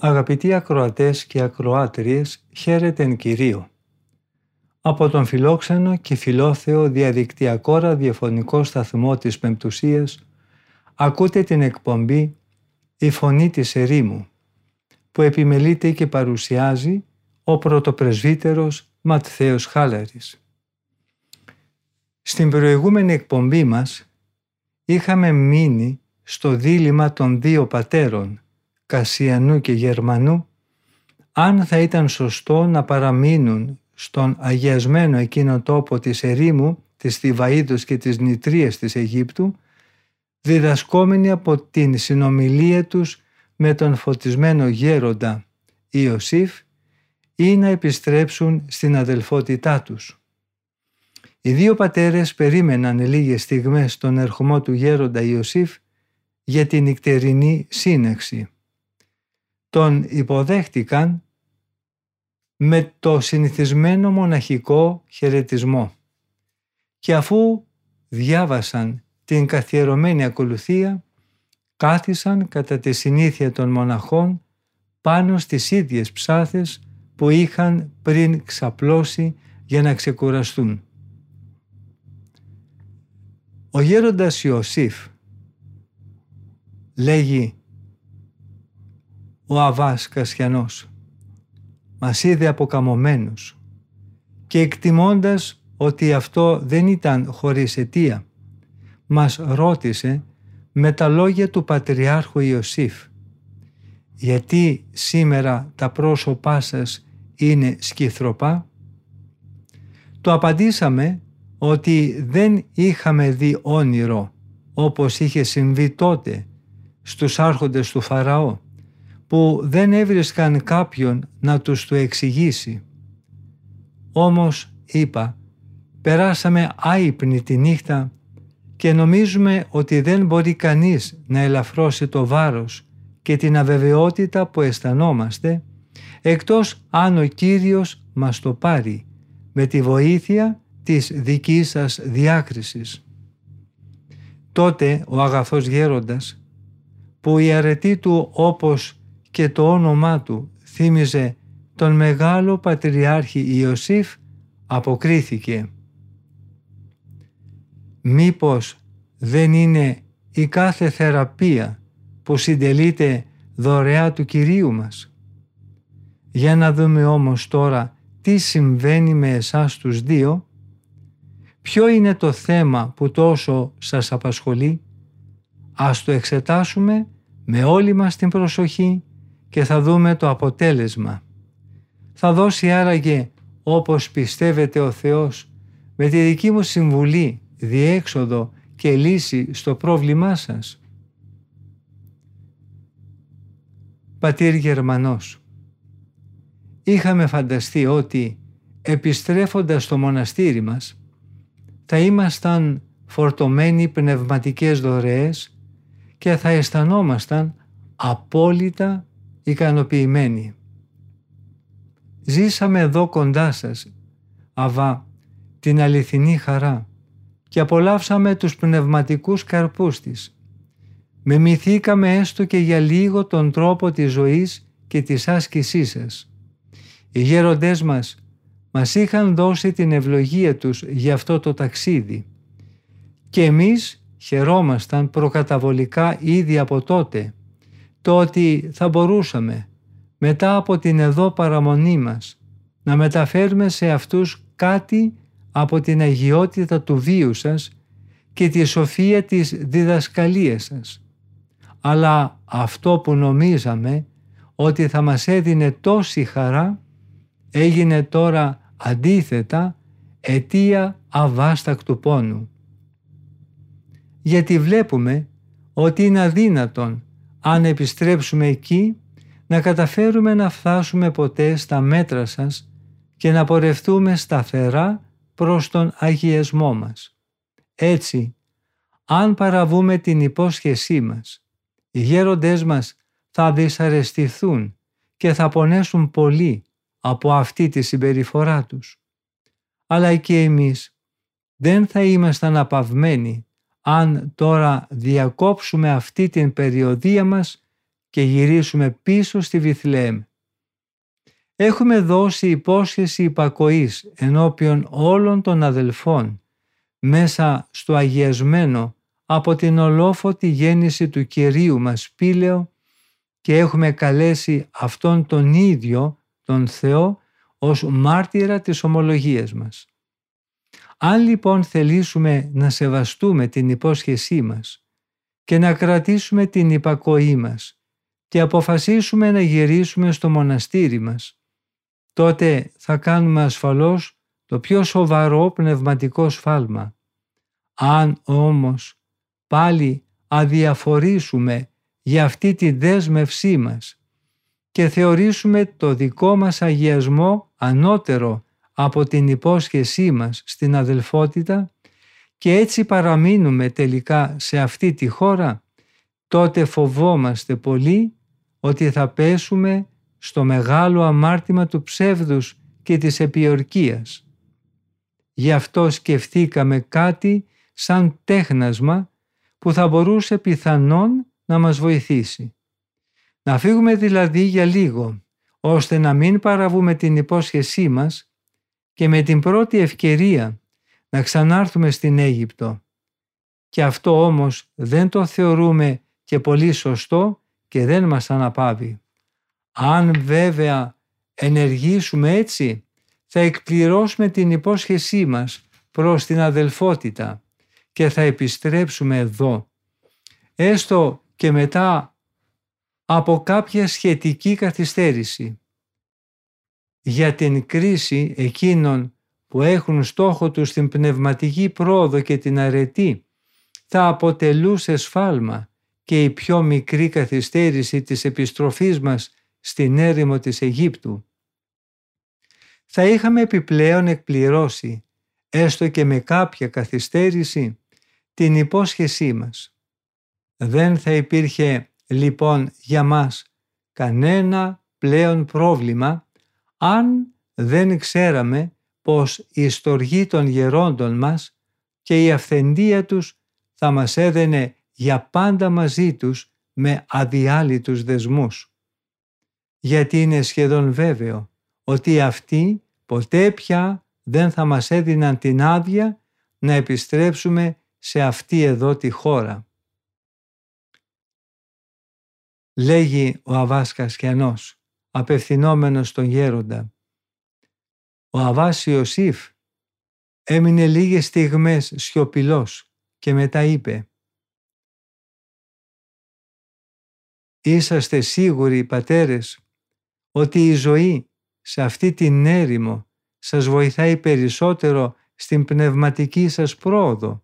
Αγαπητοί ακροατές και ακροάτριες, χαίρετε εν Κυρίω. Από τον φιλόξενο και φιλόθεο διαδικτυακό ραδιοφωνικό σταθμό της Πεμπτουσίας ακούτε την εκπομπή «Η Φωνή της Ερήμου», που επιμελείται και παρουσιάζει ο πρωτοπρεσβύτερος Ματθαίος Χάλαρης. Στην προηγούμενη εκπομπή μας είχαμε μείνει στο δίλημμα των δύο πατέρων, Κασιανού και Γερμανού, αν θα ήταν σωστό να παραμείνουν στον αγιασμένο εκείνο τόπο της ερήμου, της Θηβαΐδος και της Νητρίας της Αιγύπτου, διδασκόμενοι από την συνομιλία τους με τον φωτισμένο γέροντα Ιωσήφ, ή να επιστρέψουν στην αδελφότητά τους. Οι δύο πατέρες περίμεναν λίγες στιγμές τον ερχομό του γέροντα Ιωσήφ για την νυχτερινή σύναξη. Τον υποδέχτηκαν με το συνηθισμένο μοναχικό χαιρετισμό και αφού διάβασαν την καθιερωμένη ακολουθία, κάθισαν κατά τη συνήθεια των μοναχών πάνω στις ίδιες ψάθες που είχαν πριν ξαπλώσει για να ξεκουραστούν. Ο γέροντας Ιωσήφ, λέγει ο Αββάς Κασιανός, μας είδε αποκαμωμένους και εκτιμώντας ότι αυτό δεν ήταν χωρίς αιτία, μας ρώτησε με τα λόγια του Πατριάρχου Ιωσήφ, «Γιατί σήμερα τα πρόσωπά σας είναι σκυθροπά?» Του απαντήσαμε ότι δεν είχαμε δει όνειρο όπως είχε συμβεί τότε στους άρχοντες του Φαραώ, που δεν έβρισκαν κάποιον να τους το εξηγήσει. Όμως, είπα, περάσαμε άυπνη τη νύχτα και νομίζουμε ότι δεν μπορεί κανείς να ελαφρώσει το βάρος και την αβεβαιότητα που αισθανόμαστε, εκτός αν ο Κύριος μας το πάρει με τη βοήθεια της δικής σας διάκρισης. Τότε ο αγαθός γέροντας, που η αρετή του όπως και το όνομά του θύμιζε τον μεγάλο Πατριάρχη Ιωσήφ, αποκρίθηκε. «Μήπως δεν είναι η κάθε θεραπεία που συντελείται δωρεά του Κυρίου μας? Για να δούμε όμως τώρα τι συμβαίνει με εσάς τους δύο. Ποιο είναι το θέμα που τόσο σας απασχολεί? Ας το εξετάσουμε με όλη μας την προσοχή και θα δούμε το αποτέλεσμα. Θα δώσει άραγε, όπως πιστεύετε ο Θεός, με τη δική μου συμβουλή, διέξοδο και λύση στο πρόβλημά σας?» Πατήρ Γερμανός, είχαμε φανταστεί ότι επιστρέφοντας στο μοναστήρι μας θα ήμασταν φορτωμένοι πνευματικές δωρεές και θα αισθανόμασταν απόλυτα ικανοποιημένοι. Ζήσαμε εδώ κοντά σας, Αββά, την αληθινή χαρά και απολαύσαμε τους πνευματικούς καρπούς της. Μιμηθήκαμε έστω και για λίγο τον τρόπο της ζωής και της άσκησής σας. Οι γέροντές μας είχαν δώσει την ευλογία τους για αυτό το ταξίδι και εμείς χαιρόμασταν προκαταβολικά ήδη από τότε, το ότι θα μπορούσαμε μετά από την εδώ παραμονή μας να μεταφέρουμε σε αυτούς κάτι από την αγιότητα του βίου σας και τη σοφία της διδασκαλίας σας. Αλλά αυτό που νομίζαμε ότι θα μας έδινε τόση χαρά έγινε τώρα αντίθετα αιτία αβάστακτου πόνου. Γιατί βλέπουμε ότι είναι αδύνατον αν επιστρέψουμε εκεί, να καταφέρουμε να φτάσουμε ποτέ στα μέτρα σας και να πορευτούμε σταθερά προς τον αγιεσμό μας. Έτσι, αν παραβούμε την υπόσχεσή μας, οι γέροντές μας θα δυσαρεστηθούν και θα πονέσουν πολύ από αυτή τη συμπεριφορά τους. Αλλά και εμείς δεν θα ήμασταν απαυμένοι αν τώρα διακόψουμε αυτή την περιοδία μας και γυρίσουμε πίσω στη Βηθλέεμ. Έχουμε δώσει υπόσχεση υπακοής ενώπιον όλων των αδελφών μέσα στο αγιασμένο από την ολόφωτη γέννηση του Κυρίου μας Πήλαιο και έχουμε καλέσει αυτόν τον ίδιο, τον Θεό, ως μάρτυρα της ομολογίας μας. Αν λοιπόν θελήσουμε να σεβαστούμε την υπόσχεσή μας και να κρατήσουμε την υπακοή μας και αποφασίσουμε να γυρίσουμε στο μοναστήρι μας, τότε θα κάνουμε ασφαλώς το πιο σοβαρό πνευματικό σφάλμα. Αν όμως πάλι αδιαφορήσουμε για αυτή τη δέσμευσή μας και θεωρήσουμε το δικό μας αγιασμό ανώτερο από την υπόσχεσή μας στην αδελφότητα και έτσι παραμείνουμε τελικά σε αυτή τη χώρα, τότε φοβόμαστε πολύ ότι θα πέσουμε στο μεγάλο αμάρτημα του ψεύδους και της επιορκίας. Γι' αυτό σκεφτήκαμε κάτι σαν τέχνασμα που θα μπορούσε πιθανόν να μας βοηθήσει. Να φύγουμε δηλαδή για λίγο, ώστε να μην παραβούμε την υπόσχεσή μας και με την πρώτη ευκαιρία να ξανάρθουμε στην Αίγυπτο. Και αυτό όμως δεν το θεωρούμε και πολύ σωστό και δεν μας αναπαύει. Αν βέβαια ενεργήσουμε έτσι, θα εκπληρώσουμε την υπόσχεσή μας προς την αδελφότητα και θα επιστρέψουμε εδώ, έστω και μετά από κάποια σχετική καθυστέρηση. Για την κρίση εκείνων που έχουν στόχο τους την πνευματική πρόοδο και την αρετή, θα αποτελούσε σφάλμα και η πιο μικρή καθυστέρηση της επιστροφής μας στην έρημο της Αιγύπτου. Θα είχαμε επιπλέον εκπληρώσει, έστω και με κάποια καθυστέρηση, την υπόσχεσή μας. Δεν θα υπήρχε λοιπόν για μας κανένα πλέον πρόβλημα αν δεν ξέραμε πως η στοργή των γερόντων μας και η αυθεντία τους θα μας έδαινε για πάντα μαζί τους με αδιάλειτους δεσμούς. Γιατί είναι σχεδόν βέβαιο ότι αυτοί ποτέ πια δεν θα μας έδιναν την άδεια να επιστρέψουμε σε αυτή εδώ τη χώρα. Λέγει ο Αββάς Κασιανός, απευθυνόμενος στον γέροντα: «Ο Αββάς Ιωσήφ έμεινε λίγες στιγμές σιωπηλός και μετά είπε: Είσαστε σίγουροι, πατέρες, ότι η ζωή σε αυτή την έρημο σας βοηθάει περισσότερο στην πνευματική σας πρόοδο?»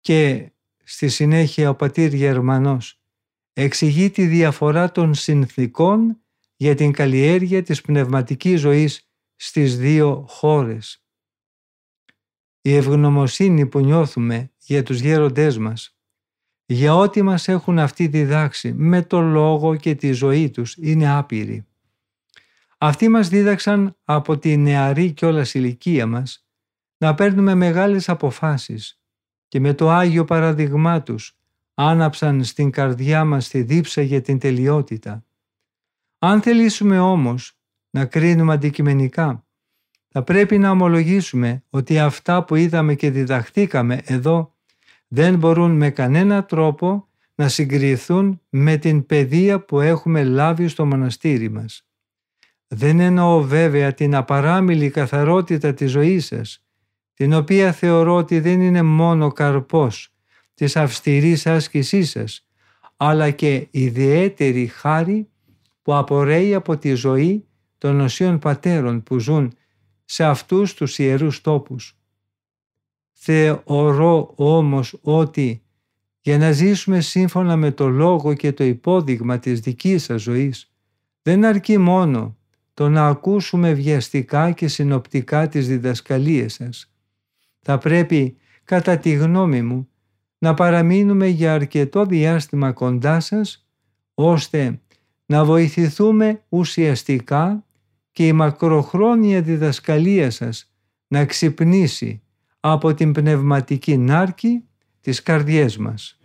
Και στη συνέχεια ο πατήρ Γερμανός εξηγεί τη διαφορά των συνθήκων για την καλλιέργεια της πνευματικής ζωής στις δύο χώρες. Η ευγνωμοσύνη που νιώθουμε για τους γέροντές μας, για ό,τι μας έχουν αυτοί διδάξει με το λόγο και τη ζωή τους, είναι άπειρη. Αυτοί μας δίδαξαν από τη νεαρή κιόλας ηλικία μας να παίρνουμε μεγάλες αποφάσεις και με το Άγιο παραδειγμά τους άναψαν στην καρδιά μας τη δίψα για την τελειότητα. Αν θελήσουμε όμως να κρίνουμε αντικειμενικά, θα πρέπει να ομολογήσουμε ότι αυτά που είδαμε και διδαχθήκαμε εδώ δεν μπορούν με κανένα τρόπο να συγκριθούν με την παιδεία που έχουμε λάβει στο μοναστήρι μας. Δεν εννοώ βέβαια την απαράμιλη καθαρότητα της ζωής σας, την οποία θεωρώ ότι δεν είναι μόνο καρπός της αυστηρής άσκησής σας, αλλά και ιδιαίτερη χάρη που απορρέει από τη ζωή των οσίων πατέρων που ζουν σε αυτούς τους ιερούς τόπους. Θεωρώ όμως ότι για να ζήσουμε σύμφωνα με το λόγο και το υπόδειγμα της δικής σας ζωής. Δεν αρκεί μόνο το να ακούσουμε βιαστικά και συνοπτικά τις διδασκαλίες σας. Θα πρέπει, κατά τη γνώμη μου, να παραμείνουμε για αρκετό διάστημα κοντά σας, ώστε να βοηθηθούμε ουσιαστικά και η μακροχρόνια διδασκαλία σας να ξυπνήσει από την πνευματική νάρκη τις καρδιές μας.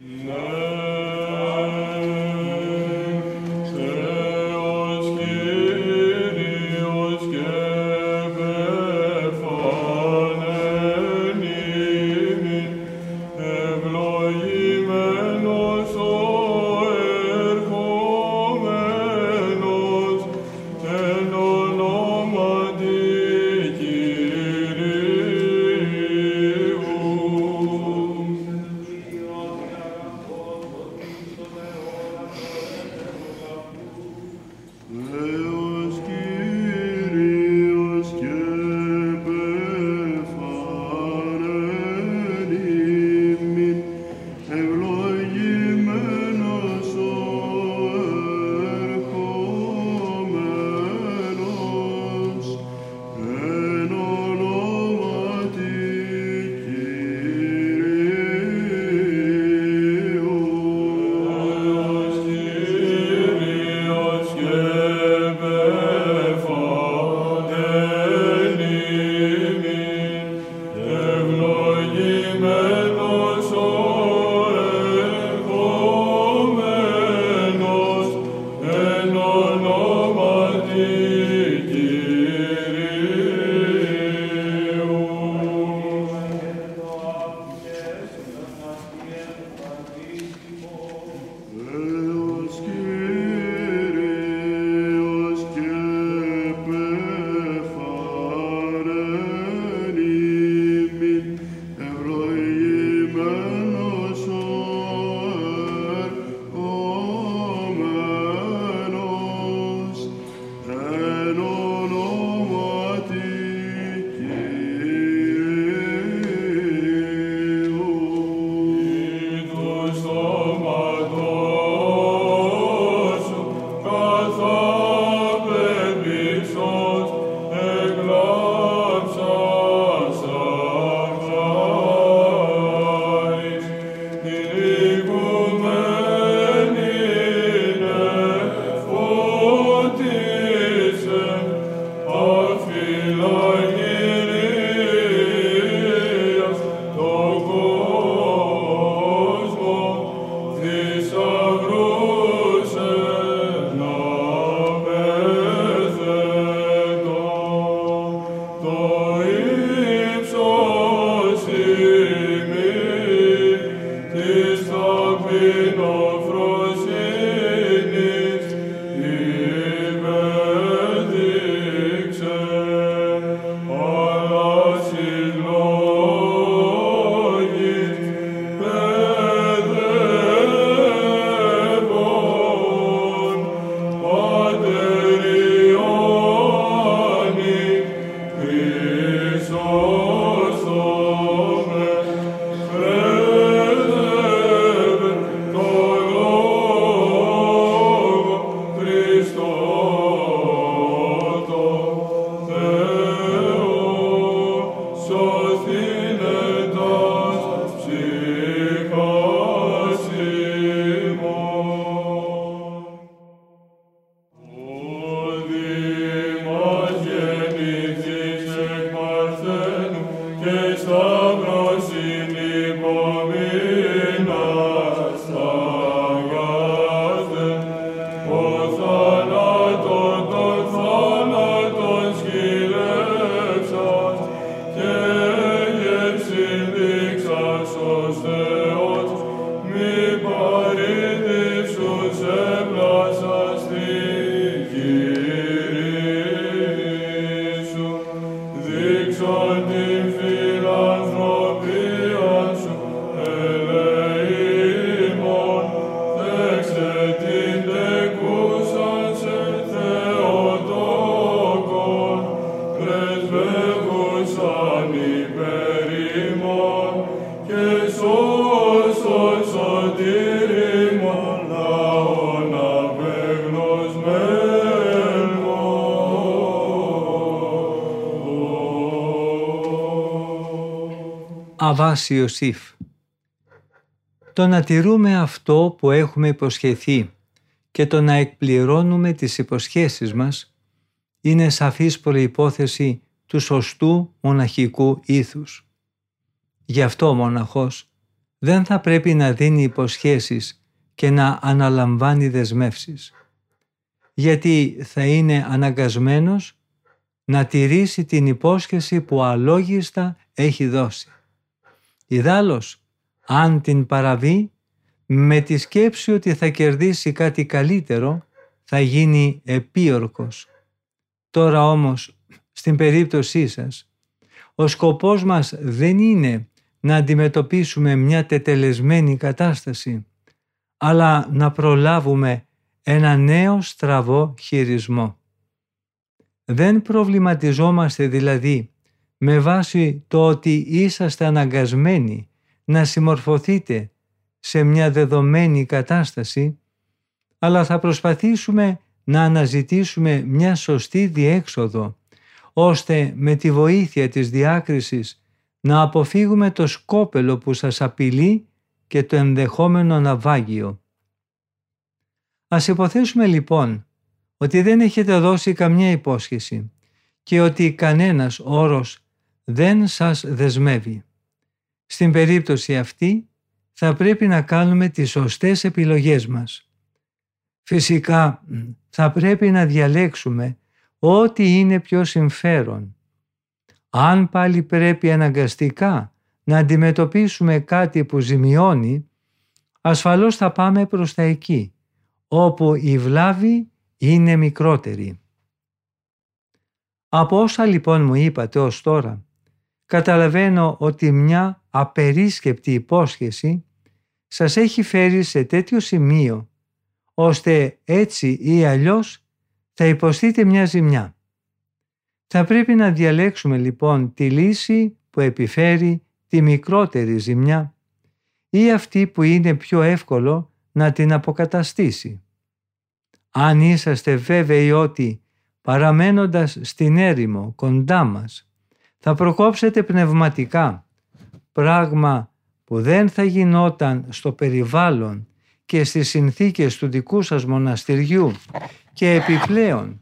Αββάς Ιωσήφ. Το να τηρούμε αυτό που έχουμε υποσχεθεί και το να εκπληρώνουμε τις υποσχέσεις μας είναι σαφής προϋπόθεση του σωστού μοναχικού ήθους. Γι' αυτό ο μοναχός δεν θα πρέπει να δίνει υποσχέσεις και να αναλαμβάνει δεσμεύσεις, γιατί θα είναι αναγκασμένος να τηρήσει την υπόσχεση που αλόγιστα έχει δώσει. Ιδάλλως, αν την παραβεί, με τη σκέψη ότι θα κερδίσει κάτι καλύτερο, θα γίνει επίορκος. Τώρα όμως, στην περίπτωσή σας, ο σκοπός μας δεν είναι να αντιμετωπίσουμε μια τετελεσμένη κατάσταση, αλλά να προλάβουμε ένα νέο στραβό χειρισμό. Δεν προβληματιζόμαστε δηλαδή με βάση το ότι είσαστε αναγκασμένοι να συμμορφωθείτε σε μια δεδομένη κατάσταση, αλλά θα προσπαθήσουμε να αναζητήσουμε μια σωστή διέξοδο, ώστε με τη βοήθεια της διάκρισης να αποφύγουμε το σκόπελο που σας απειλεί και το ενδεχόμενο ναυάγιο. Ας υποθέσουμε λοιπόν ότι δεν έχετε δώσει καμιά υπόσχεση και ότι κανένας όρος δεν σας δεσμεύει. Στην περίπτωση αυτή θα πρέπει να κάνουμε τις σωστές επιλογές μας. Φυσικά θα πρέπει να διαλέξουμε ό,τι είναι πιο συμφέρον. Αν πάλι πρέπει αναγκαστικά να αντιμετωπίσουμε κάτι που ζημιώνει, ασφαλώς θα πάμε προς τα εκεί, όπου η βλάβη είναι μικρότερη. Από όσα λοιπόν μου είπατε ως τώρα, καταλαβαίνω ότι μια απερίσκεπτη υπόσχεση σας έχει φέρει σε τέτοιο σημείο, ώστε έτσι ή αλλιώς θα υποστείτε μια ζημιά. Θα πρέπει να διαλέξουμε λοιπόν τη λύση που επιφέρει τη μικρότερη ζημιά ή αυτή που είναι πιο εύκολο να την αποκαταστήσει. Αν είσαστε βέβαιοι ότι παραμένοντας στην έρημο κοντά μας θα προκόψετε πνευματικά, πράγμα που δεν θα γινόταν στο περιβάλλον και στις συνθήκες του δικού σας μοναστηριού, και επιπλέον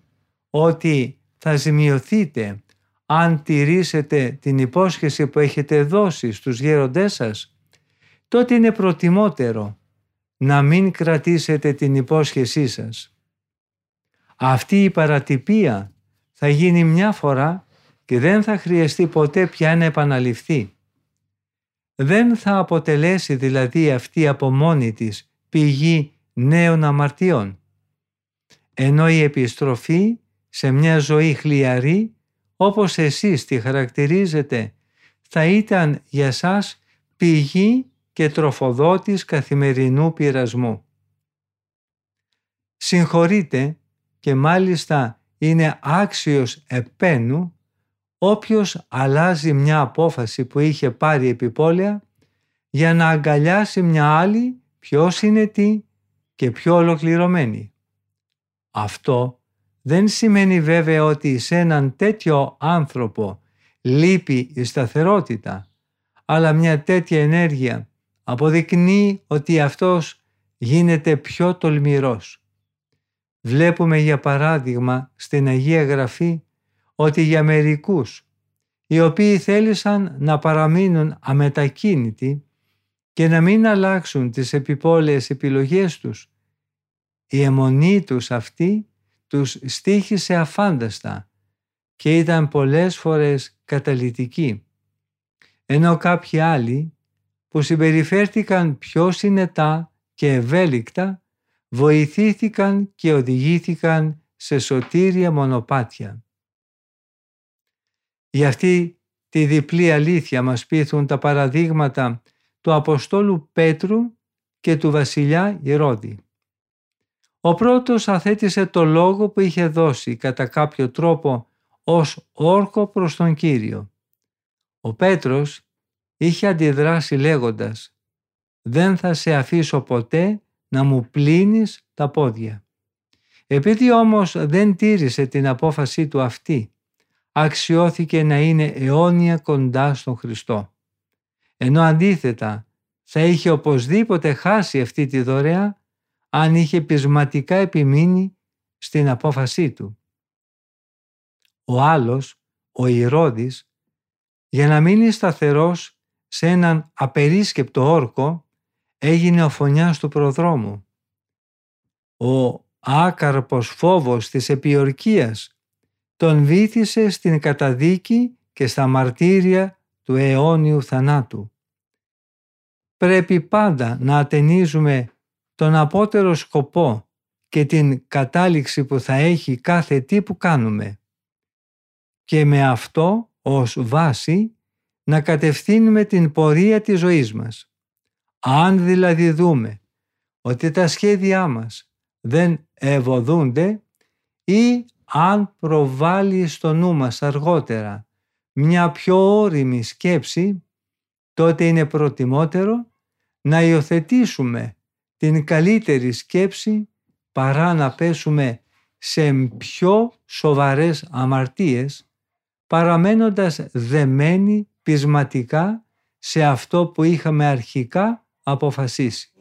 ότι θα ζημιωθείτε αν τηρήσετε την υπόσχεση που έχετε δώσει στους γέροντές σας, τότε είναι προτιμότερο να μην κρατήσετε την υπόσχεσή σας. Αυτή η παρατυπία θα γίνει μια φορά και δεν θα χρειαστεί ποτέ πια να επαναληφθεί. Δεν θα αποτελέσει δηλαδή αυτή από μόνη της πηγή νέων αμαρτιών, ενώ η επιστροφή σε μια ζωή χλιαρή, όπως εσείς τη χαρακτηρίζετε, θα ήταν για σας πηγή και τροφοδότης καθημερινού πειρασμού. Συγχωρείτε, και μάλιστα είναι άξιος επένου, όποιος αλλάζει μια απόφαση που είχε πάρει επιπόλαια για να αγκαλιάσει μια άλλη πιο συνετή και πιο ολοκληρωμένη. Αυτό δεν σημαίνει βέβαια ότι σε έναν τέτοιο άνθρωπο λείπει η σταθερότητα, αλλά μια τέτοια ενέργεια αποδεικνύει ότι αυτός γίνεται πιο τολμηρός. Βλέπουμε για παράδειγμα στην Αγία Γραφή ότι για μερικούς, οι οποίοι θέλησαν να παραμείνουν αμετακίνητοι και να μην αλλάξουν τις επιπόλαιες επιλογές τους, η αιμονή τους αυτή τους στοίχησε αφάνταστα και ήταν πολλές φορές καταλυτική, ενώ κάποιοι άλλοι που συμπεριφέρθηκαν πιο συνετά και ευέλικτα βοηθήθηκαν και οδηγήθηκαν σε σωτήρια μονοπάτια. Γι' αυτή τη διπλή αλήθεια μας πείθουν τα παραδείγματα του Αποστόλου Πέτρου και του Βασιλιά Ηρώδη. Ο πρώτος αθέτησε το λόγο που είχε δώσει κατά κάποιο τρόπο ως όρκο προς τον Κύριο. Ο Πέτρος είχε αντιδράσει λέγοντας «Δεν θα σε αφήσω ποτέ να μου πλύνεις τα πόδια». Επειδή όμως δεν τήρησε την απόφασή του αυτή, αξιώθηκε να είναι αιώνια κοντά στον Χριστό. ενώ αντίθετα θα είχε οπωσδήποτε χάσει αυτή τη δωρεά αν είχε πεισματικά επιμείνει στην απόφασή του. Ο άλλος, ο Ηρώδης, για να μείνει σταθερός σε έναν απερίσκεπτο όρκο, έγινε ο φονιάς του προδρόμου. Ο άκαρπος φόβος της επιορκίας τον βύθισε στην καταδίκη και στα μαρτύρια του αιώνιου θανάτου. Πρέπει πάντα να ατενίζουμε τον απότερο σκοπό και την κατάληξη που θα έχει κάθε τι που κάνουμε και με αυτό ως βάση να κατευθύνουμε την πορεία της ζωής μας. Αν δηλαδή δούμε ότι τα σχέδιά μας δεν ευωδούνται ή αν προβάλλει στο νου μας αργότερα μια πιο ώριμη σκέψη, τότε είναι προτιμότερο να υιοθετήσουμε την καλύτερη σκέψη παρά να πέσουμε σε πιο σοβαρές αμαρτίες, παραμένοντας δεμένοι πεισματικά σε αυτό που είχαμε αρχικά αποφασίσει.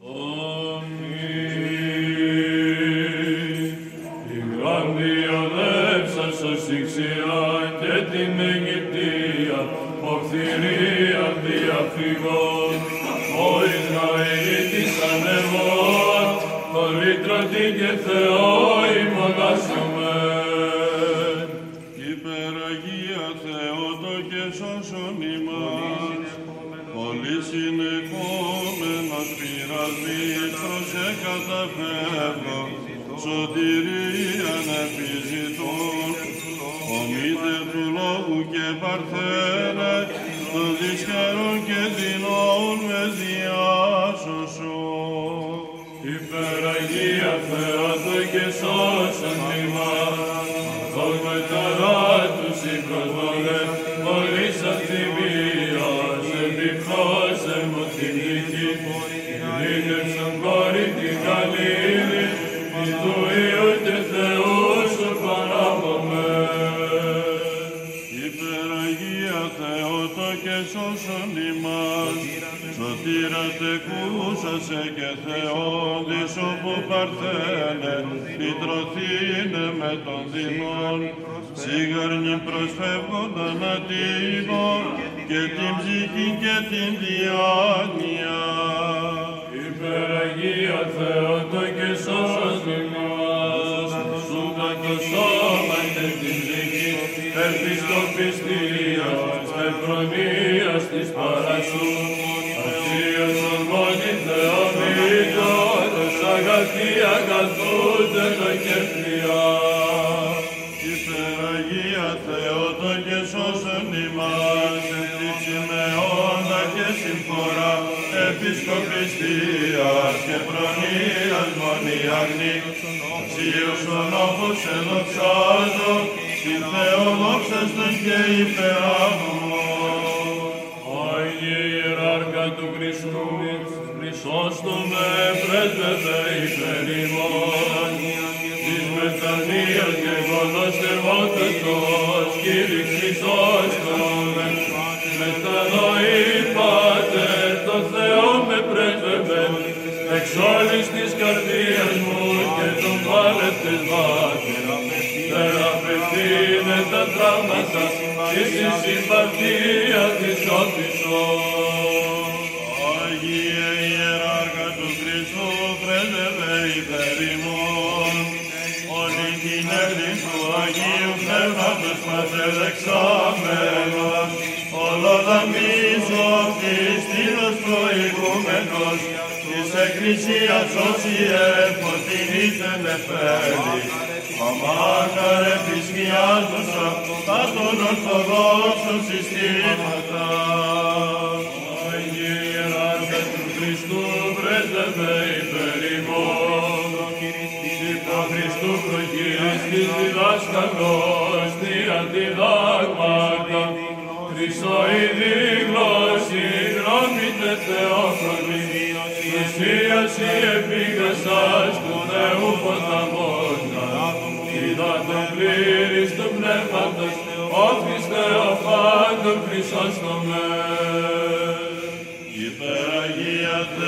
Όφιστε ο πάντων Χριστός το μέλλον.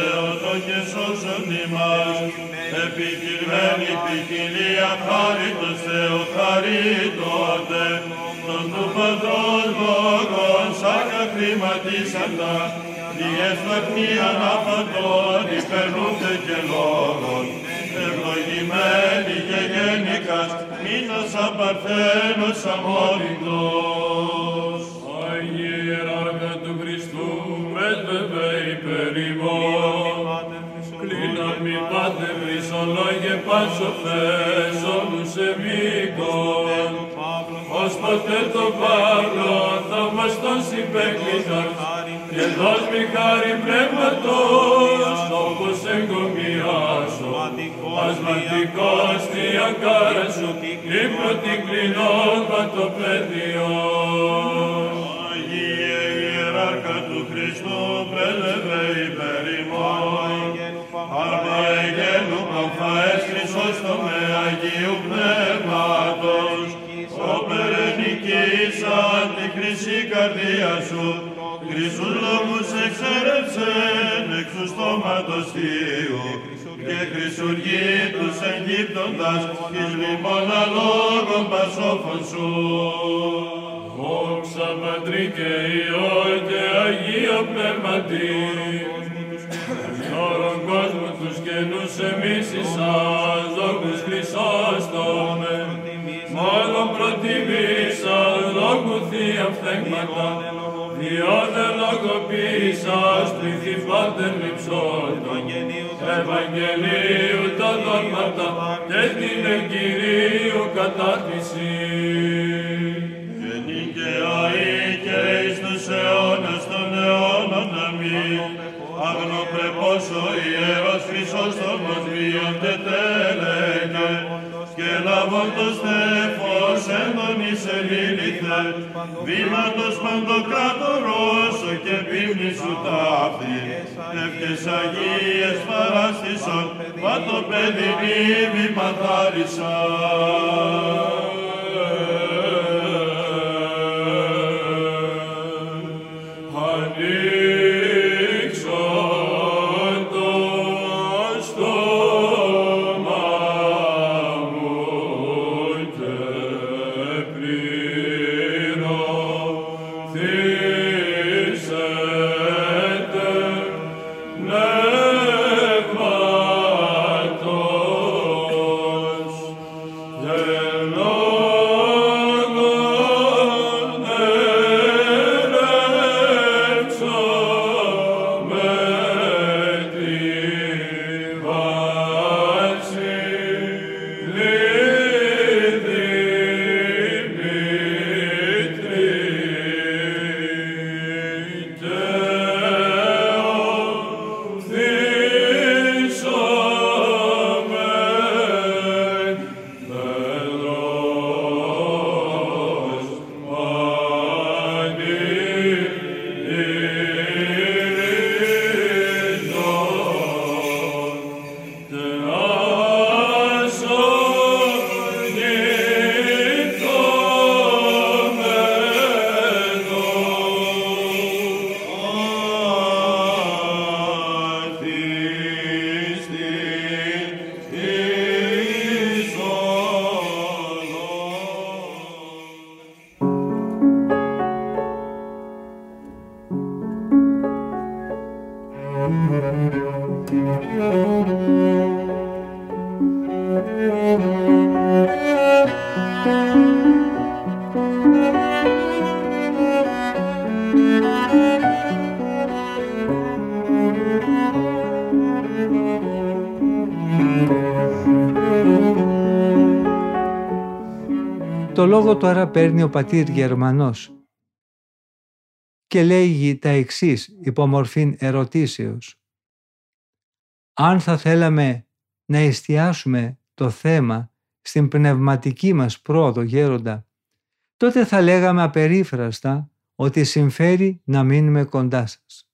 ελεοντό και σώσον ημάς. Επικυμένη ποικιλία χάριτος Θεοχαρίτωτε, τον του Πατρός Λόγων σάκα χρηματίσαντα, διες βαθμοί αναπαντών υπερνούνται και λόγων. Ευλογημένη και γέννηκα, μήνας απαρθένος αμόριτος. Άγιε Ιεράρχα του Χριστού, πρέσβευε υπέρ ημών. Κλείναμε πάτε βρυσολόγε πασοφές όλους εμίκων. Ως ποτέ το Παύλο θαυμαστός υπέκλειτας και δώσμη χάρη πνεύματος όπως εγκομιάσω. Ασματικός τη αγκάρα σου ύπνο την κλεινότατο πέτειο. Αγίε Ιεράρχα του Χριστού πρέλευε υπέρ ημών. Άρμα εγένου παυθαές χρυσόστομε Αγίου Πνεύματος. Όπερε νικήσαν τη χρυσή καρδία σου. Χρυσούς λόγους εξέρευσεν εξ του στόματος θείου. Και χρυσουργεί τους εγκύπτοντας εις λιμώνα λόγων πασόφων σου. Δόξα Πατρί και Υιό και Αγίο Πνεύματι, όρον κόσμου τους καινούς εμείς εισάς δόκους χρυσόστομε, μάλλον προτιμήσας δόκου θεία φθέγματα, διόνε λογοποίησας πληθή πάντεν λυψόντων, Ευαγγελίου τα δόγματα και την εγκυρίου κατάκτηση. Και νικαιαί και εις τους αιώνας των αιώνων αμήν, αγνοπρεπώς ο Ιερός Χρυσόστομος βιώνται τέλεκε και λαβόντος νεφός έντονης ελίληθε, βήματος παντοκράτορος και πίμνη σου ταύτη, εύκες Αγίες παράστησαν, μα το παιδί νήμι μαθάρισαν. Το λόγο τώρα παίρνει ο πατήρ Γερμανός και λέγει τα εξής υπομορφήν ερωτήσεως. Αν θα θέλαμε να εστιάσουμε το θέμα στην πνευματική μας πρόοδο, γέροντα, τότε θα λέγαμε απερίφραστα ότι συμφέρει να μείνουμε κοντά σας.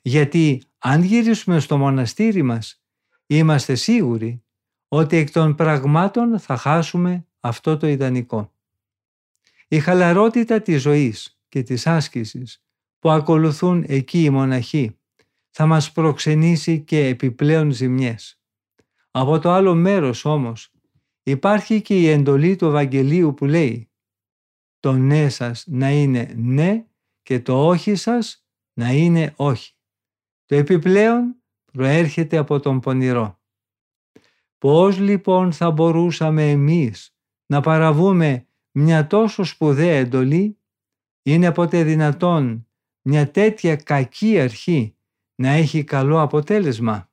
Γιατί αν γυρίσουμε στο μοναστήρι μας, είμαστε σίγουροι ότι εκ των πραγμάτων θα χάσουμε αυτό το ιδανικό. Η χαλαρότητα της ζωής και της άσκησης που ακολουθούν εκεί οι μοναχοί θα μας προξενήσει και επιπλέον ζημιές. Από το άλλο μέρος όμως υπάρχει και η εντολή του Ευαγγελίου που λέει «Το ναι σας να είναι ναι και το όχι σας να είναι όχι». Το επιπλέον προέρχεται από τον πονηρό. Πώς λοιπόν θα μπορούσαμε εμείς να παραβούμε μια τόσο σπουδαία εντολή? Είναι ποτέ δυνατόν μια τέτοια κακή αρχή να έχει καλό αποτέλεσμα?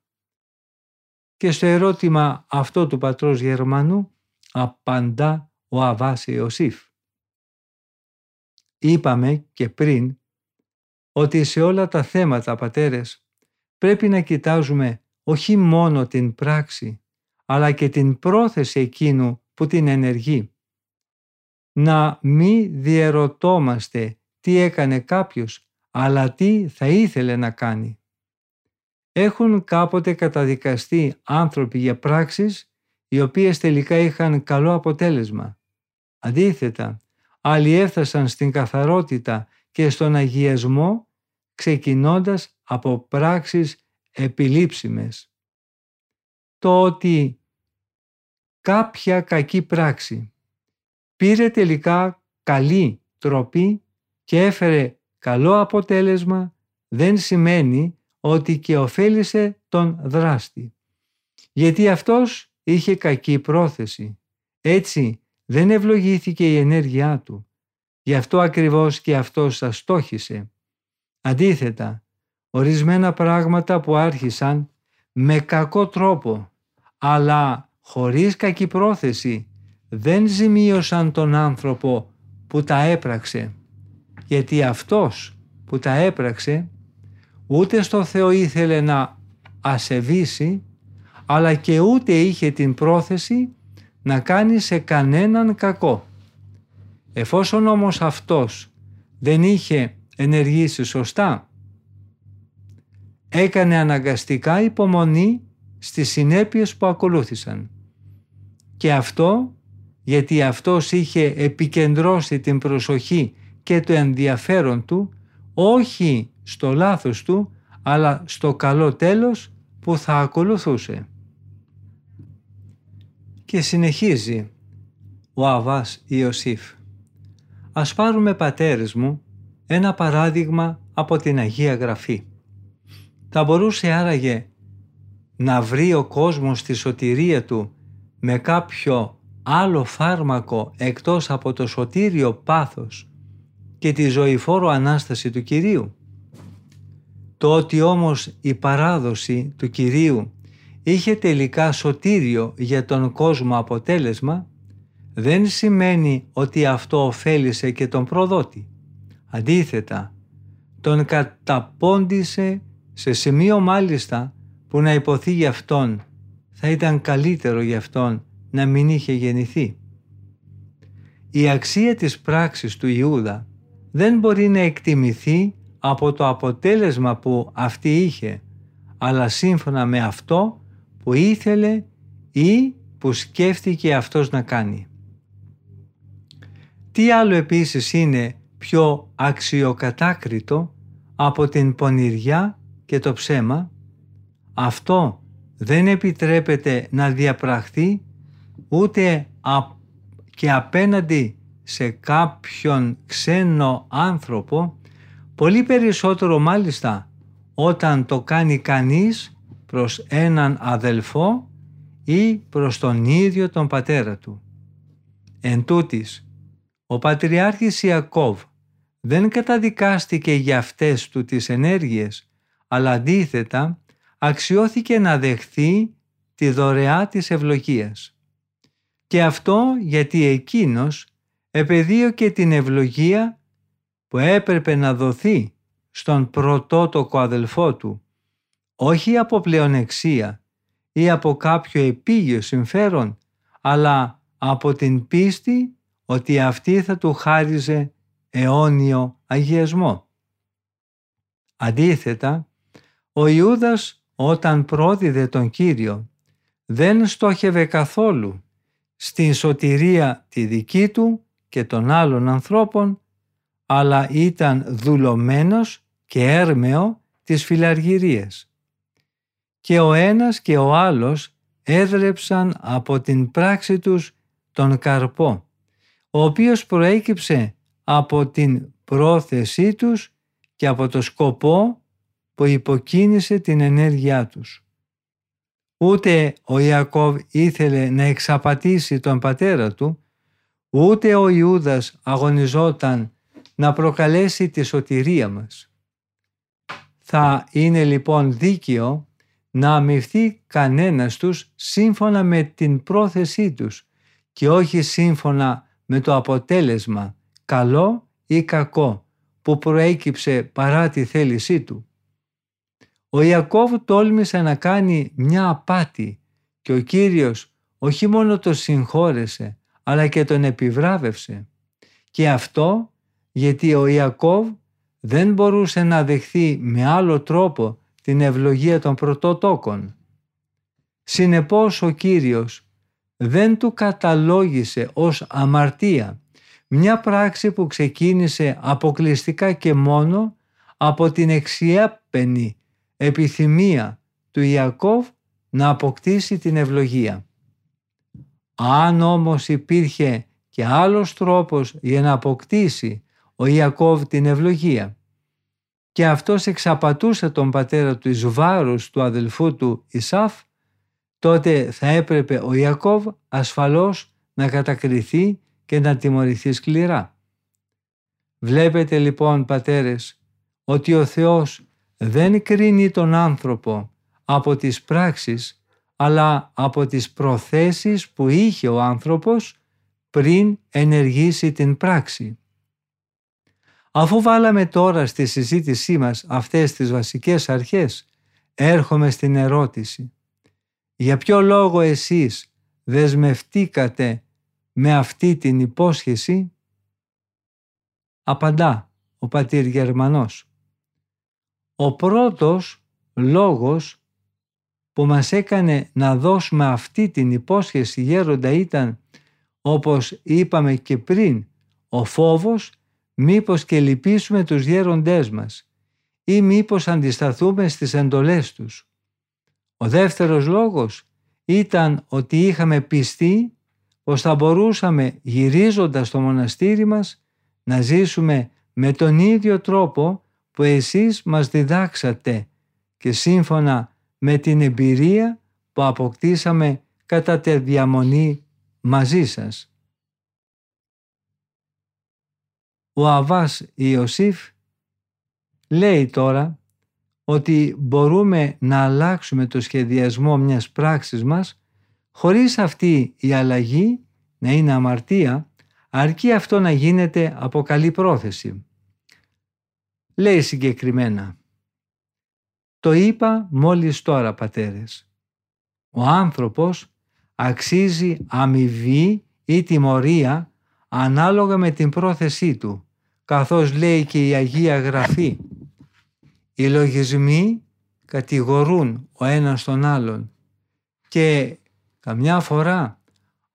Και στο ερώτημα αυτό του πατρός Γερμανού απαντά ο Αββάς Ιωσήφ. Είπαμε και πριν ότι σε όλα τα θέματα, πατέρες, πρέπει να κοιτάζουμε όχι μόνο την πράξη, αλλά και την πρόθεση εκείνου που την ενεργεί. Να μη διερωτόμαστε τι έκανε κάποιος, αλλά τι θα ήθελε να κάνει. Έχουν κάποτε καταδικαστεί άνθρωποι για πράξεις οι οποίες τελικά είχαν καλό αποτέλεσμα. Αντίθετα, άλλοι έφτασαν στην καθαρότητα και στον αγιασμό ξεκινώντας από πράξεις επιλήψιμες. Το ότι κάποια κακή πράξη πήρε τελικά καλή τροπή και έφερε καλό αποτέλεσμα δεν σημαίνει ότι και ωφέλησε τον δράστη, γιατί αυτός είχε κακή πρόθεση. Έτσι δεν ευλογήθηκε η ενέργειά του. Γι' αυτό ακριβώς και αυτός αστόχησε. Αντίθετα, ορισμένα πράγματα που άρχισαν με κακό τρόπο, αλλά χωρίς κακή πρόθεση, δεν ζημίωσαν τον άνθρωπο που τα έπραξε, γιατί αυτός που τα έπραξε ούτε στο Θεό ήθελε να ασεβήσει, αλλά και ούτε είχε την πρόθεση να κάνει σε κανέναν κακό. Εφόσον όμως αυτός δεν είχε ενεργήσει σωστά, έκανε αναγκαστικά υπομονή στις συνέπειες που ακολούθησαν. Και αυτό γιατί αυτός είχε επικεντρώσει την προσοχή και το ενδιαφέρον του όχι στο λάθος του, αλλά στο καλό τέλος που θα ακολουθούσε. Και συνεχίζει ο Αββάς Ιωσήφ. Ας πάρουμε, πατέρες μου, ένα παράδειγμα από την Αγία Γραφή. Θα μπορούσε άραγε να βρει ο κόσμος τη σωτηρία του με κάποιο άλλο φάρμακο εκτός από το σωτήριο πάθος και τη ζωηφόρο Ανάσταση του Κυρίου? Το ότι όμως η παράδοση του Κυρίου είχε τελικά σωτήριο για τον κόσμο αποτέλεσμα δεν σημαίνει ότι αυτό ωφέλησε και τον προδότη. Αντίθετα, τον καταπόντισε σε σημείο μάλιστα που να υποθεί γι' αυτόν θα ήταν καλύτερο γι' αυτόν να μην είχε γεννηθεί. Η αξία της πράξης του Ιούδα δεν μπορεί να εκτιμηθεί από το αποτέλεσμα που αυτή είχε, αλλά σύμφωνα με αυτό που ήθελε ή που σκέφτηκε αυτός να κάνει. Τι άλλο επίσης είναι πιο αξιοκατάκριτο από την πονηριά και το ψέμα? Αυτό δεν επιτρέπεται να διαπραχθεί ούτε και απέναντι σε κάποιον ξένο άνθρωπο, πολύ περισσότερο μάλιστα όταν το κάνει κανείς προς έναν αδελφό ή προς τον ίδιο τον πατέρα του. Εν τούτης, ο Πατριάρχης Ιακώβ δεν καταδικάστηκε για αυτές του τις ενέργειες, αλλά αντίθετα αξιώθηκε να δεχθεί τη δωρεά της ευλογίας. Και αυτό γιατί εκείνος επεδίωκε την ευλογία που έπρεπε να δοθεί στον πρωτότοκο αδελφό του, όχι από πλεονεξία ή από κάποιο επίγειο συμφέρον, αλλά από την πίστη ότι αυτή θα του χάριζε αιώνιο αγιασμό. Αντίθετα, ο Ιούδας όταν πρόδιδε τον Κύριο δεν στόχευε καθόλου στην σωτηρία τη δική του και των άλλων ανθρώπων, αλλά ήταν δουλωμένος και έρμεο τις φιλαργυρίες. Και ο ένας και ο άλλος έδρεψαν από την πράξη τους τον καρπό, ο οποίος προέκυψε από την πρόθεσή τους και από το σκοπό που υποκίνησε την ενέργειά τους. Ούτε ο Ιακώβ ήθελε να εξαπατήσει τον πατέρα του, ούτε ο Ιούδας αγωνιζόταν να προκαλέσει τη σωτηρία μας. Θα είναι λοιπόν δίκαιο να αμοιβθεί κανένας τους σύμφωνα με την πρόθεσή τους και όχι σύμφωνα με το αποτέλεσμα, καλό ή κακό, που προέκυψε παρά τη θέλησή του. Ο Ιακώβ τόλμησε να κάνει μια απάτη και ο Κύριος όχι μόνο τον συγχώρεσε, αλλά και τον επιβράβευσε. Και αυτό γιατί ο Ιακώβ δεν μπορούσε να δεχθεί με άλλο τρόπο την ευλογία των πρωτοτόκων. Συνεπώς ο Κύριος δεν του καταλόγησε ως αμαρτία μια πράξη που ξεκίνησε αποκλειστικά και μόνο από την εξιέπαινη επιθυμία του Ιακώβ να αποκτήσει την ευλογία. Αν όμως υπήρχε και άλλος τρόπος για να αποκτήσει ο Ιακώβ την ευλογία και αυτός εξαπατούσε τον πατέρα του εις βάρος του αδελφού του Ισάφ, τότε θα έπρεπε ο Ιακώβ ασφαλώς να κατακριθεί και να τιμωρηθεί σκληρά. Βλέπετε λοιπόν, πατέρες, ότι ο Θεός δεν κρίνει τον άνθρωπο από τις πράξεις, αλλά από τις προθέσεις που είχε ο άνθρωπος πριν ενεργήσει την πράξη. Αφού βάλαμε τώρα στη συζήτησή μας αυτές τις βασικές αρχές, έρχομαι στην ερώτηση. Για ποιο λόγο εσείς δεσμευτήκατε με αυτή την υπόσχεση? Απαντά ο πατήρ Γερμανός. Ο πρώτος λόγος που μας έκανε να δώσουμε αυτή την υπόσχεση, γέροντα, ήταν, όπως είπαμε και πριν, ο φόβος μήπως και λυπήσουμε τους γέροντές μας ή μήπως αντισταθούμε στις εντολές τους. Ο δεύτερος λόγος ήταν ότι είχαμε πιστεί πως θα μπορούσαμε, γυρίζοντας στο μοναστήρι μας, να ζήσουμε με τον ίδιο τρόπο που εσείς μας διδάξατε και σύμφωνα με την εμπειρία που αποκτήσαμε κατά τη διαμονή μαζί σας. Ο Αββάς Ιωσήφ λέει τώρα ότι μπορούμε να αλλάξουμε το σχεδιασμό μιας πράξης μας χωρίς αυτή η αλλαγή να είναι αμαρτία, αρκεί αυτό να γίνεται από καλή πρόθεση. Λέει συγκεκριμένα, το είπα μόλις τώρα, πατέρες, ο άνθρωπος αξίζει αμοιβή ή τιμωρία ανάλογα με την πρόθεσή του, καθώς λέει και η Αγία Γραφή. Οι λογισμοί κατηγορούν ο ένας τον άλλον και καμιά φορά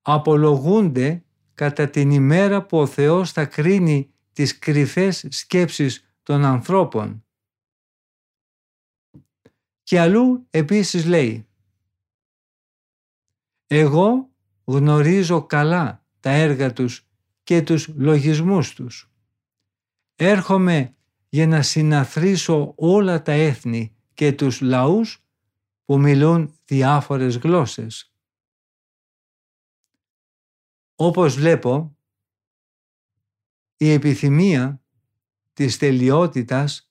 απολογούνται κατά την ημέρα που ο Θεός θα κρίνει τις κρυφές σκέψεις των ανθρώπων. Και αλλού επίσης λέει, εγώ γνωρίζω καλά τα έργα τους και τους λογισμούς τους. Έρχομαι για να συναθρίσω όλα τα έθνη και τους λαούς που μιλούν διάφορες γλώσσες. Όπως βλέπω, η επιθυμία της τελειότητας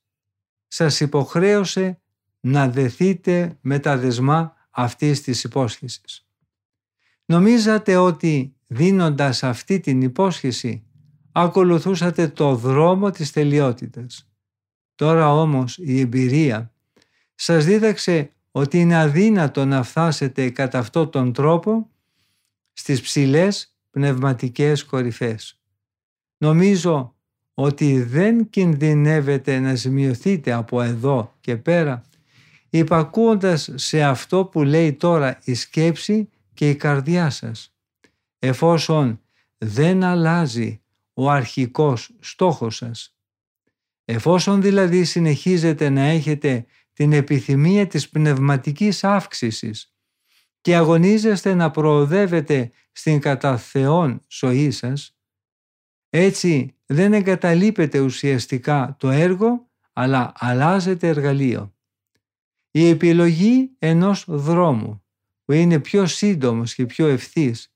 σας υποχρέωσε να δεθείτε με τα δεσμά αυτής της υπόσχεσης. Νομίζατε ότι δίνοντας αυτή την υπόσχεση ακολουθούσατε το δρόμο της τελειότητας. Τώρα όμως η εμπειρία σας δίδαξε ότι είναι αδύνατο να φτάσετε κατά αυτόν τον τρόπο στις ψηλές πνευματικές κορυφές. Νομίζω ότι δεν κινδυνεύετε να ζημιωθείτε από εδώ και πέρα, υπακούοντας σε αυτό που λέει τώρα η σκέψη και η καρδιά σας, εφόσον δεν αλλάζει ο αρχικός στόχος σας. Εφόσον δηλαδή συνεχίζετε να έχετε την επιθυμία της πνευματικής αύξησης και αγωνίζεστε να προοδεύετε στην κατά Θεόν σωή σας, έτσι δεν εγκαταλείπετε ουσιαστικά το έργο, αλλά αλλάζετε εργαλείο. Η επιλογή ενός δρόμου, που είναι πιο σύντομος και πιο ευθύς,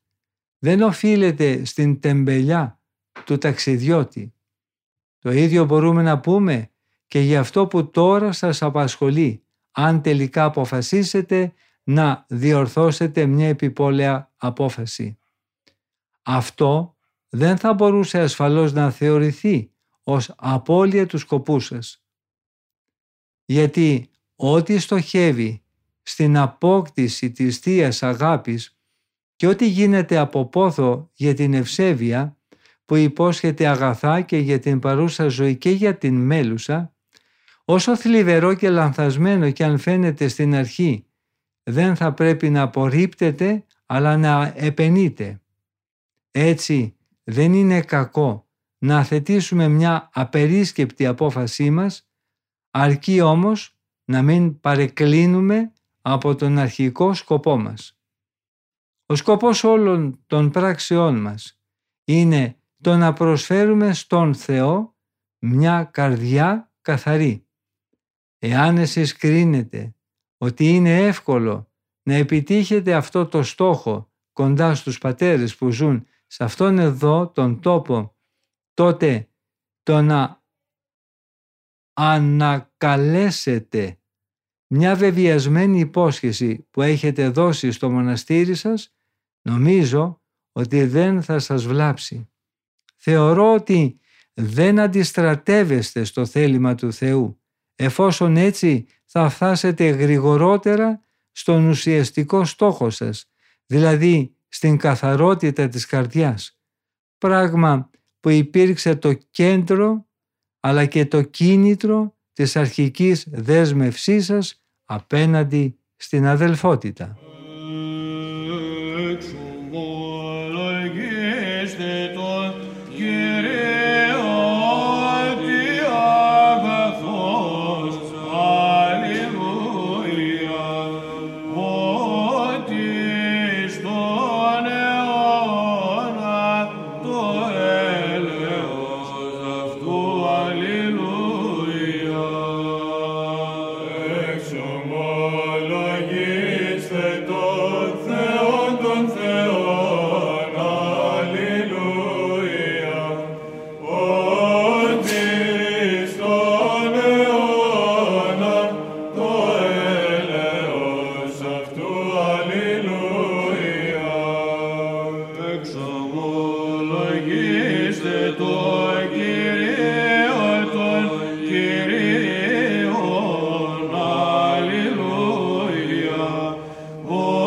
δεν οφείλεται στην τεμπελιά του ταξιδιώτη. Το ίδιο μπορούμε να πούμε και για αυτό που τώρα σας απασχολεί, αν τελικά αποφασίσετε να διορθώσετε μια επιπόλαια απόφαση. Αυτό δεν θα μπορούσε ασφαλώς να θεωρηθεί ως απώλεια του σκοπού σας. Γιατί ό,τι στοχεύει στην απόκτηση της Θείας Αγάπης και ό,τι γίνεται από πόθο για την ευσέβεια που υπόσχεται αγαθά και για την παρούσα ζωή και για την μέλουσα, όσο θλιβερό και λανθασμένο και αν φαίνεται στην αρχή, δεν θα πρέπει να απορρίπτεται αλλά να επενείται. Έτσι δεν είναι κακό να θετήσουμε μια απερίσκεπτη απόφασή μας, αρκεί όμως να μην παρεκκλίνουμε από τον αρχικό σκοπό μας. Ο σκοπός όλων των πράξεών μας είναι το να προσφέρουμε στον Θεό μια καρδιά καθαρή. Εάν εσείς κρίνετε ότι είναι εύκολο να επιτύχετε αυτό το στόχο κοντά στους πατέρες που ζουν σε αυτόν εδώ τον τόπο, τότε το να ανακαλέσετε μια βεβαιασμένη υπόσχεση που έχετε δώσει στο μοναστήρι σας, νομίζω ότι δεν θα σας βλάψει. Θεωρώ ότι δεν αντιστρατεύεστε στο θέλημα του Θεού, εφόσον έτσι θα φτάσετε γρηγορότερα στον ουσιαστικό στόχο σας, δηλαδή στην καθαρότητα της καρδιάς, πράγμα που υπήρξε το κέντρο αλλά και το κίνητρο της αρχικής δέσμευσής σας απέναντι στην αδελφότητα. Oh.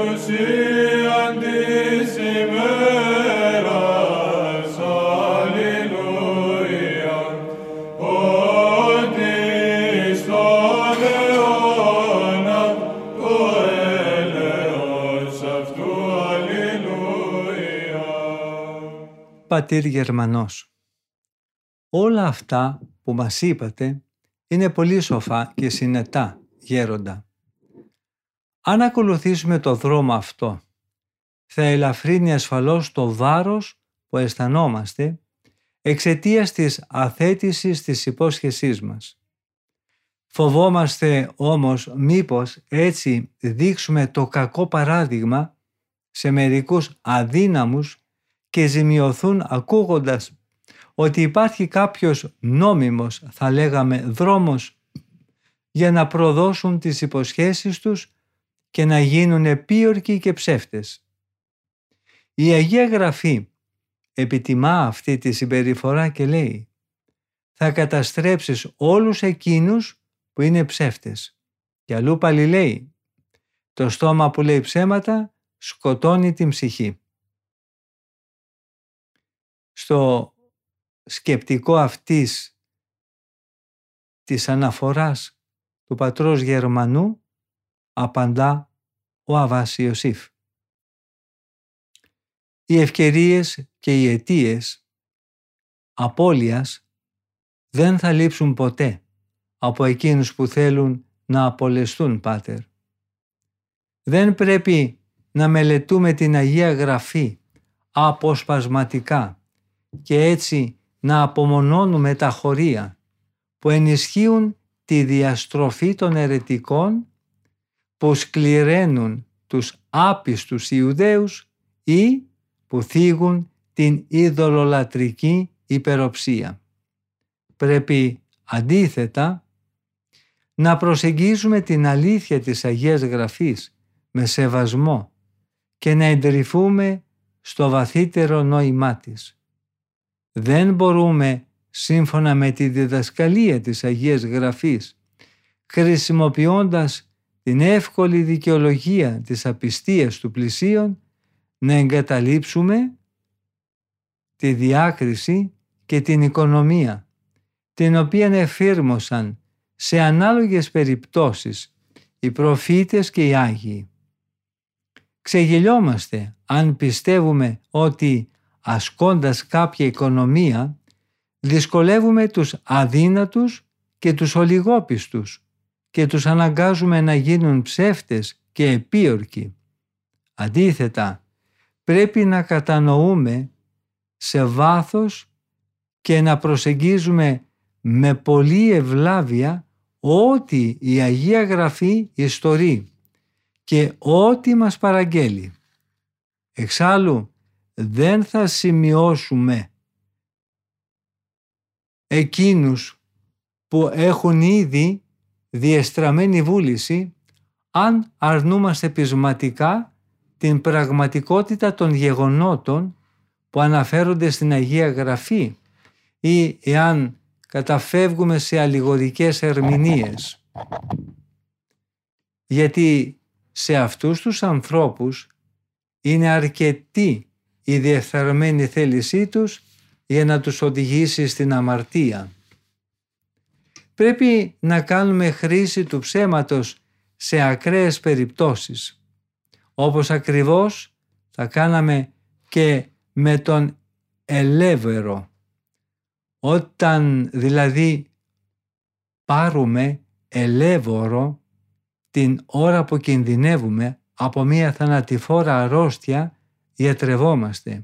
εξουσίαν της ημέρας, αλληλούια, ότι στον αιώνα το έλεος αυτού, αλληλούια. Πατήρ Γερμανός, όλα αυτά που μας είπατε είναι πολύ σοφά και συνετά, γέροντα. Αν ακολουθήσουμε το δρόμο αυτό, θα ελαφρύνει ασφαλώς το βάρος που αισθανόμαστε εξαιτίας της αθέτησης της υπόσχεσής μας. Φοβόμαστε όμως μήπως έτσι δείξουμε το κακό παράδειγμα σε μερικούς αδύναμους και ζημιωθούν ακούγοντας ότι υπάρχει κάποιος νόμιμος, θα λέγαμε, δρόμος για να προδώσουν τις υποσχέσεις τους και να γίνουν επίορκοι και ψεύτες. Η Αγία Γραφή επιτιμά αυτή τη συμπεριφορά και λέει «Θα καταστρέψεις όλους εκείνους που είναι ψεύτες». Και αλλού πάλι λέει «Το στόμα που λέει ψέματα σκοτώνει την ψυχή». Στο σκεπτικό αυτής της αναφοράς του πατρός Γερμανού απαντά ο Αββάς Ιωσήφ. Οι ευκαιρίες και οι αιτίες απώλειας δεν θα λείψουν ποτέ από εκείνους που θέλουν να απολεστούν, Πάτερ. Δεν πρέπει να μελετούμε την Αγία Γραφή αποσπασματικά και έτσι να απομονώνουμε τα χωρία που ενισχύουν τη διαστροφή των αιρετικών που σκληραίνουν τους άπιστους Ιουδαίους ή που θίγουν την ειδωλολατρική υπεροψία. Πρέπει αντίθετα να προσεγγίζουμε την αλήθεια της Αγίας Γραφής με σεβασμό και να εντρυφούμε στο βαθύτερο νόημά της. Δεν μπορούμε, σύμφωνα με τη διδασκαλία της Αγίας Γραφής, χρησιμοποιώντας την εύκολη δικαιολογία της απιστίας του πλησίον, να εγκαταλείψουμε τη διάκριση και την οικονομία, την οποία εφήρμοσαν σε ανάλογες περιπτώσεις οι προφήτες και οι Άγιοι. Ξεγελιόμαστε αν πιστεύουμε ότι ασκώντας κάποια οικονομία δυσκολεύουμε τους αδύνατους και τους ολιγόπιστους και τους αναγκάζουμε να γίνουν ψεύτες και επίορκοι. Αντίθετα, πρέπει να κατανοούμε σε βάθος και να προσεγγίζουμε με πολλή ευλάβεια ό,τι η Αγία Γραφή ιστορεί και ό,τι μας παραγγέλει. Εξάλλου, δεν θα σημειώσουμε εκείνους που έχουν ήδη διεστραμμένη βούληση αν αρνούμαστε πεισματικά την πραγματικότητα των γεγονότων που αναφέρονται στην Αγία Γραφή ή εάν καταφεύγουμε σε αλληγορικές ερμηνείες. Γιατί σε αυτούς τους ανθρώπους είναι αρκετή η διεφθαρμένη θέλησή τους για να τους οδηγήσει στην αμαρτία. Πρέπει να κάνουμε χρήση του ψέματος σε ακραίες περιπτώσεις, όπως ακριβώς θα κάναμε και με τον ελεύερο. Όταν δηλαδή πάρουμε ελεύωρο την ώρα που κινδυνεύουμε από μια θανατηφόρα αρρώστια, ιατρευόμαστε.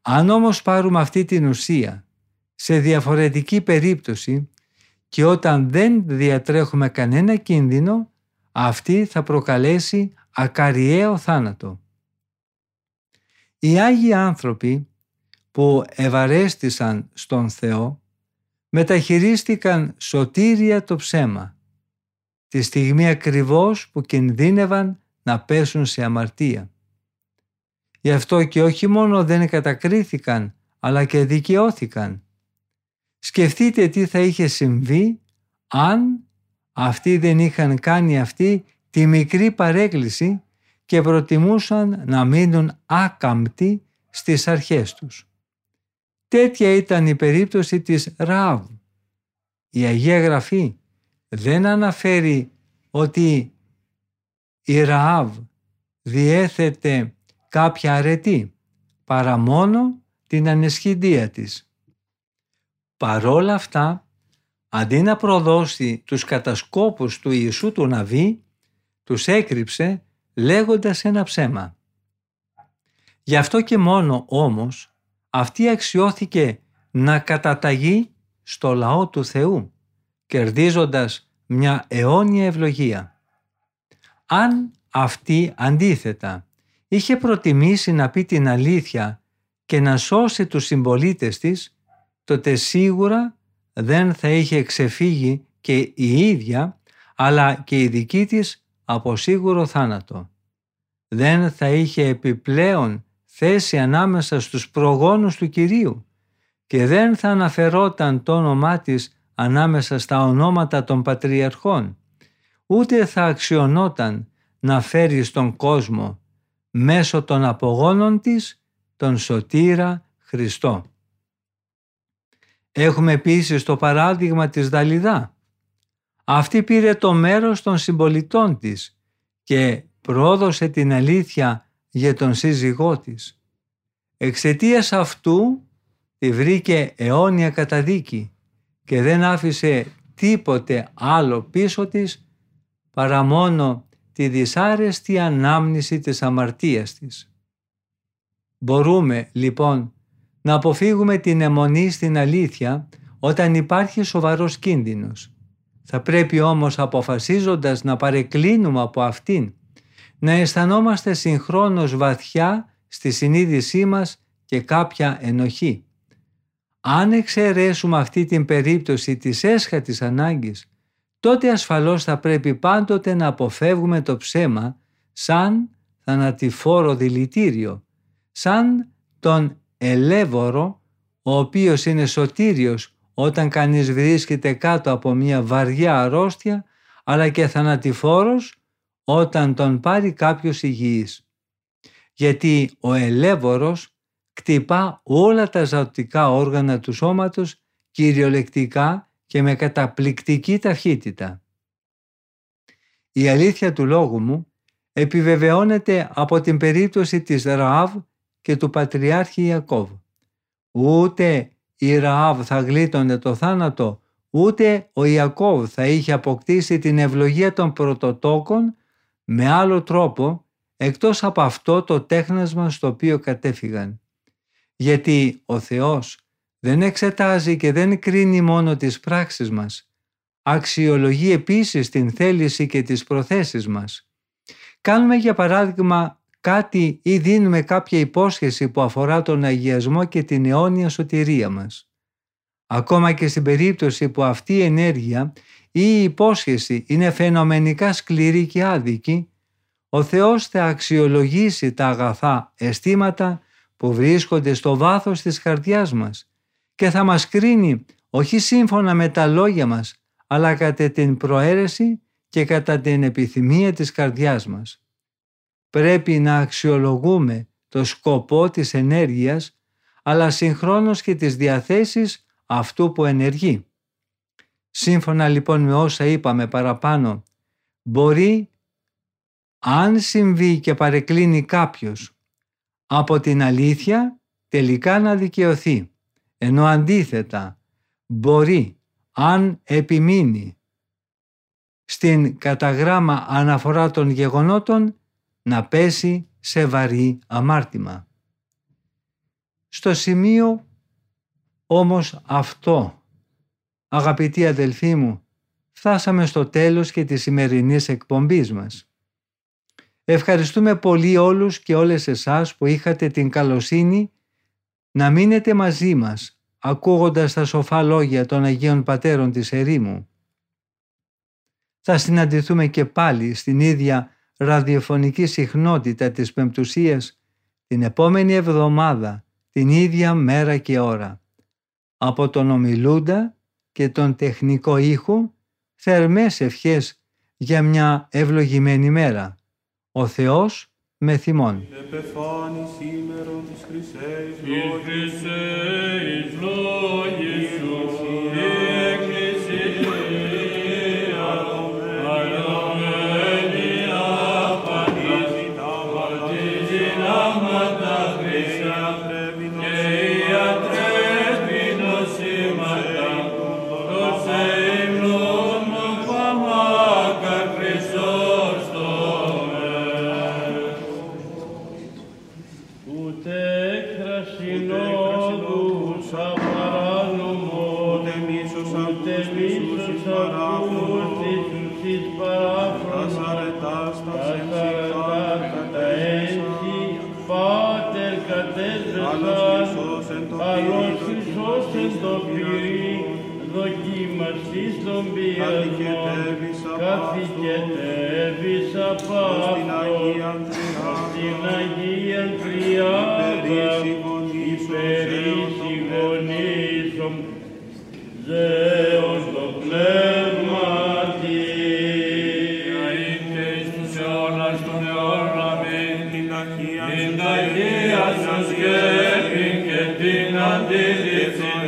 Αν όμως πάρουμε αυτή την ουσία σε διαφορετική περίπτωση, και όταν δεν διατρέχουμε κανένα κίνδυνο, αυτή θα προκαλέσει ακαριαίο θάνατο. Οι Άγιοι άνθρωποι που ευαρέστησαν στον Θεό μεταχειρίστηκαν σωτήρια το ψέμα, τη στιγμή ακριβώς που κινδύνευαν να πέσουν σε αμαρτία. Γι' αυτό και όχι μόνο δεν κατακρίθηκαν, αλλά και δικαιώθηκαν. Σκεφτείτε τι θα είχε συμβεί αν αυτοί δεν είχαν κάνει αυτή τη μικρή παρέκκληση και προτιμούσαν να μείνουν άκαμπτοι στις αρχές τους. Τέτοια ήταν η περίπτωση της Ραάβ. Η Αγία Γραφή δεν αναφέρει ότι η Ραάβ διέθετε κάποια αρετή, παρά μόνο την ανεσχυντία της. Παρόλα αυτά, αντί να προδώσει τους κατασκόπους του Ιησού του Ναβί, τους έκρυψε λέγοντας ένα ψέμα. Γι' αυτό και μόνο όμως, αυτή αξιώθηκε να καταταγεί στο λαό του Θεού, κερδίζοντας μια αιώνια ευλογία. Αν αυτή αντίθετα είχε προτιμήσει να πει την αλήθεια και να σώσει τους συμπολίτες της, τότε σίγουρα δεν θα είχε ξεφύγει και η ίδια, αλλά και η δική της από σίγουρο θάνατο. Δεν θα είχε επιπλέον θέση ανάμεσα στους προγόνους του Κυρίου και δεν θα αναφερόταν το όνομά της ανάμεσα στα ονόματα των Πατριαρχών, ούτε θα αξιωνόταν να φέρει στον κόσμο μέσω των απογόνων της τον Σωτήρα Χριστό. Έχουμε επίσης το παράδειγμα της Δαλιδά. Αυτή πήρε το μέρος των συμπολιτών της και πρόδωσε την αλήθεια για τον σύζυγό της. Εξαιτίας αυτού τη βρήκε αιώνια καταδίκη και δεν άφησε τίποτε άλλο πίσω της παρά μόνο τη δυσάρεστη ανάμνηση της αμαρτίας της. Μπορούμε λοιπόν να αποφύγουμε την αιμονή στην αλήθεια όταν υπάρχει σοβαρός κίνδυνος. Θα πρέπει όμως, αποφασίζοντας να παρεκκλίνουμε από αυτήν, να αισθανόμαστε συγχρόνως βαθιά στη συνείδησή μας και κάποια ενοχή. Αν εξαιρέσουμε αυτή την περίπτωση της έσχατης ανάγκης, τότε ασφαλώς θα πρέπει πάντοτε να αποφεύγουμε το ψέμα σαν θανατηφόρο δηλητήριο, σαν τον ελεύωρο, ο οποίος είναι σωτήριος όταν κανείς βρίσκεται κάτω από μια βαριά αρρώστια, αλλά και θανατηφόρος όταν τον πάρει κάποιος υγιής. Γιατί ο ελεύωρος κτυπά όλα τα ζωτικά όργανα του σώματος κυριολεκτικά και με καταπληκτική ταχύτητα. Η αλήθεια του λόγου μου επιβεβαιώνεται από την περίπτωση της Ραάβ και του Πατριάρχη Ιακώβ. Ούτε η Ραάβ θα γλίτωνε το θάνατο, ούτε ο Ιακώβ θα είχε αποκτήσει την ευλογία των πρωτοτόκων με άλλο τρόπο, εκτός από αυτό το τέχνασμα στο οποίο κατέφυγαν. Γιατί ο Θεός δεν εξετάζει και δεν κρίνει μόνο τις πράξεις μας. Αξιολογεί επίσης την θέληση και τις προθέσεις μας. Κάνουμε για παράδειγμα κάτι ή δίνουμε κάποια υπόσχεση που αφορά τον αγιασμό και την αιώνια σωτηρία μας. Ακόμα και στην περίπτωση που αυτή η ενέργεια ή η υπόσχεση είναι φαινομενικά σκληρή και άδικη, ο Θεός θα αξιολογήσει τα αγαθά αισθήματα που βρίσκονται στο βάθος της καρδιάς μας και θα μας κρίνει όχι σύμφωνα με τα λόγια μας, αλλά κατά την προαίρεση και κατά την επιθυμία της καρδιάς μας. Πρέπει να αξιολογούμε το σκοπό της ενέργειας, αλλά συγχρόνως και τις διαθέσεις αυτού που ενεργεί. Σύμφωνα λοιπόν με όσα είπαμε παραπάνω, μπορεί, αν συμβεί και παρεκκλίνει κάποιος από την αλήθεια, τελικά να δικαιωθεί. Ενώ αντίθετα μπορεί, αν επιμείνει στην καταγράμμα αναφορά των γεγονότων, να πέσει σε βαρύ αμάρτημα. Στο σημείο όμως αυτό, αγαπητοί αδελφοί μου, φτάσαμε στο τέλος και της σημερινής εκπομπής μας. Ευχαριστούμε πολύ όλους και όλες εσάς που είχατε την καλοσύνη να μείνετε μαζί μας, ακούγοντας τα σοφά λόγια των Αγίων Πατέρων της Ερήμου. Θα συναντηθούμε και πάλι στην ίδια ραδιοφωνική συχνότητα της Πεμπτουσίας την επόμενη εβδομάδα, την ίδια μέρα και ώρα. Από τον ομιλούντα και τον τεχνικό ήχο, θερμές ευχές για μια ευλογημένη μέρα. Ο Θεός με θυμών. Την Αγία σας γεύει και την αντίληψη